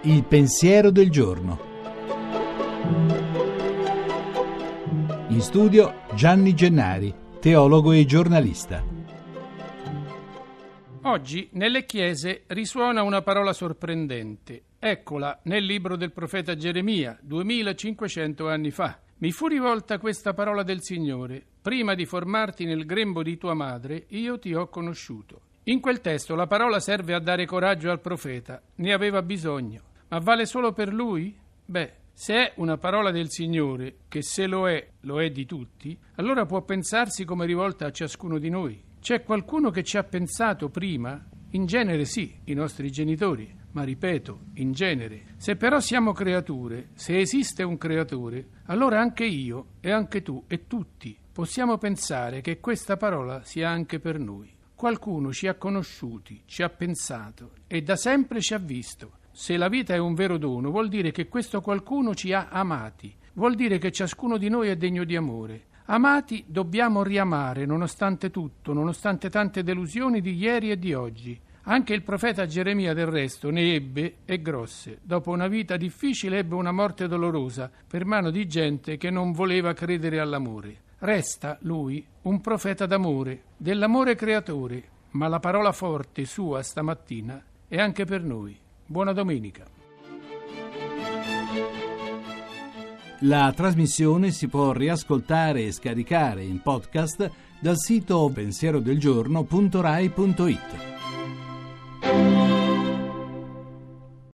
Il pensiero del giorno. In studio Gianni Gennari, teologo e giornalista. Oggi nelle chiese risuona una parola sorprendente. Eccola nel libro del profeta Geremia, 2500 anni fa. Mi fu rivolta questa parola del Signore: prima di formarti nel grembo di tua madre, io ti ho conosciuto. In quel testo la parola serve a dare coraggio al profeta. Ne aveva bisogno. Ma vale solo per lui? Se è una parola del Signore, che se lo è di tutti, allora può pensarsi come rivolta a ciascuno di noi. C'è qualcuno che ci ha pensato prima? In genere sì, i nostri genitori, ma ripeto, in genere. Se però siamo creature, se esiste un creatore, allora anche io e anche tu e tutti possiamo pensare che questa parola sia anche per noi. Qualcuno ci ha conosciuti, ci ha pensato e da sempre ci ha visto. Se la vita è un vero dono, vuol dire che questo qualcuno ci ha amati, vuol dire che ciascuno di noi è degno di amore. Amati dobbiamo riamare nonostante tutto, nonostante tante delusioni di ieri e di oggi. Anche il profeta Geremia del resto ne ebbe, e grosse. Dopo una vita difficile ebbe una morte dolorosa per mano di gente che non voleva credere all'amore. Resta lui un profeta d'amore, dell'amore creatore, ma la parola forte sua stamattina è anche per noi. Buona domenica. La trasmissione si può riascoltare e scaricare in podcast dal sito pensierodelgiorno.rai.it.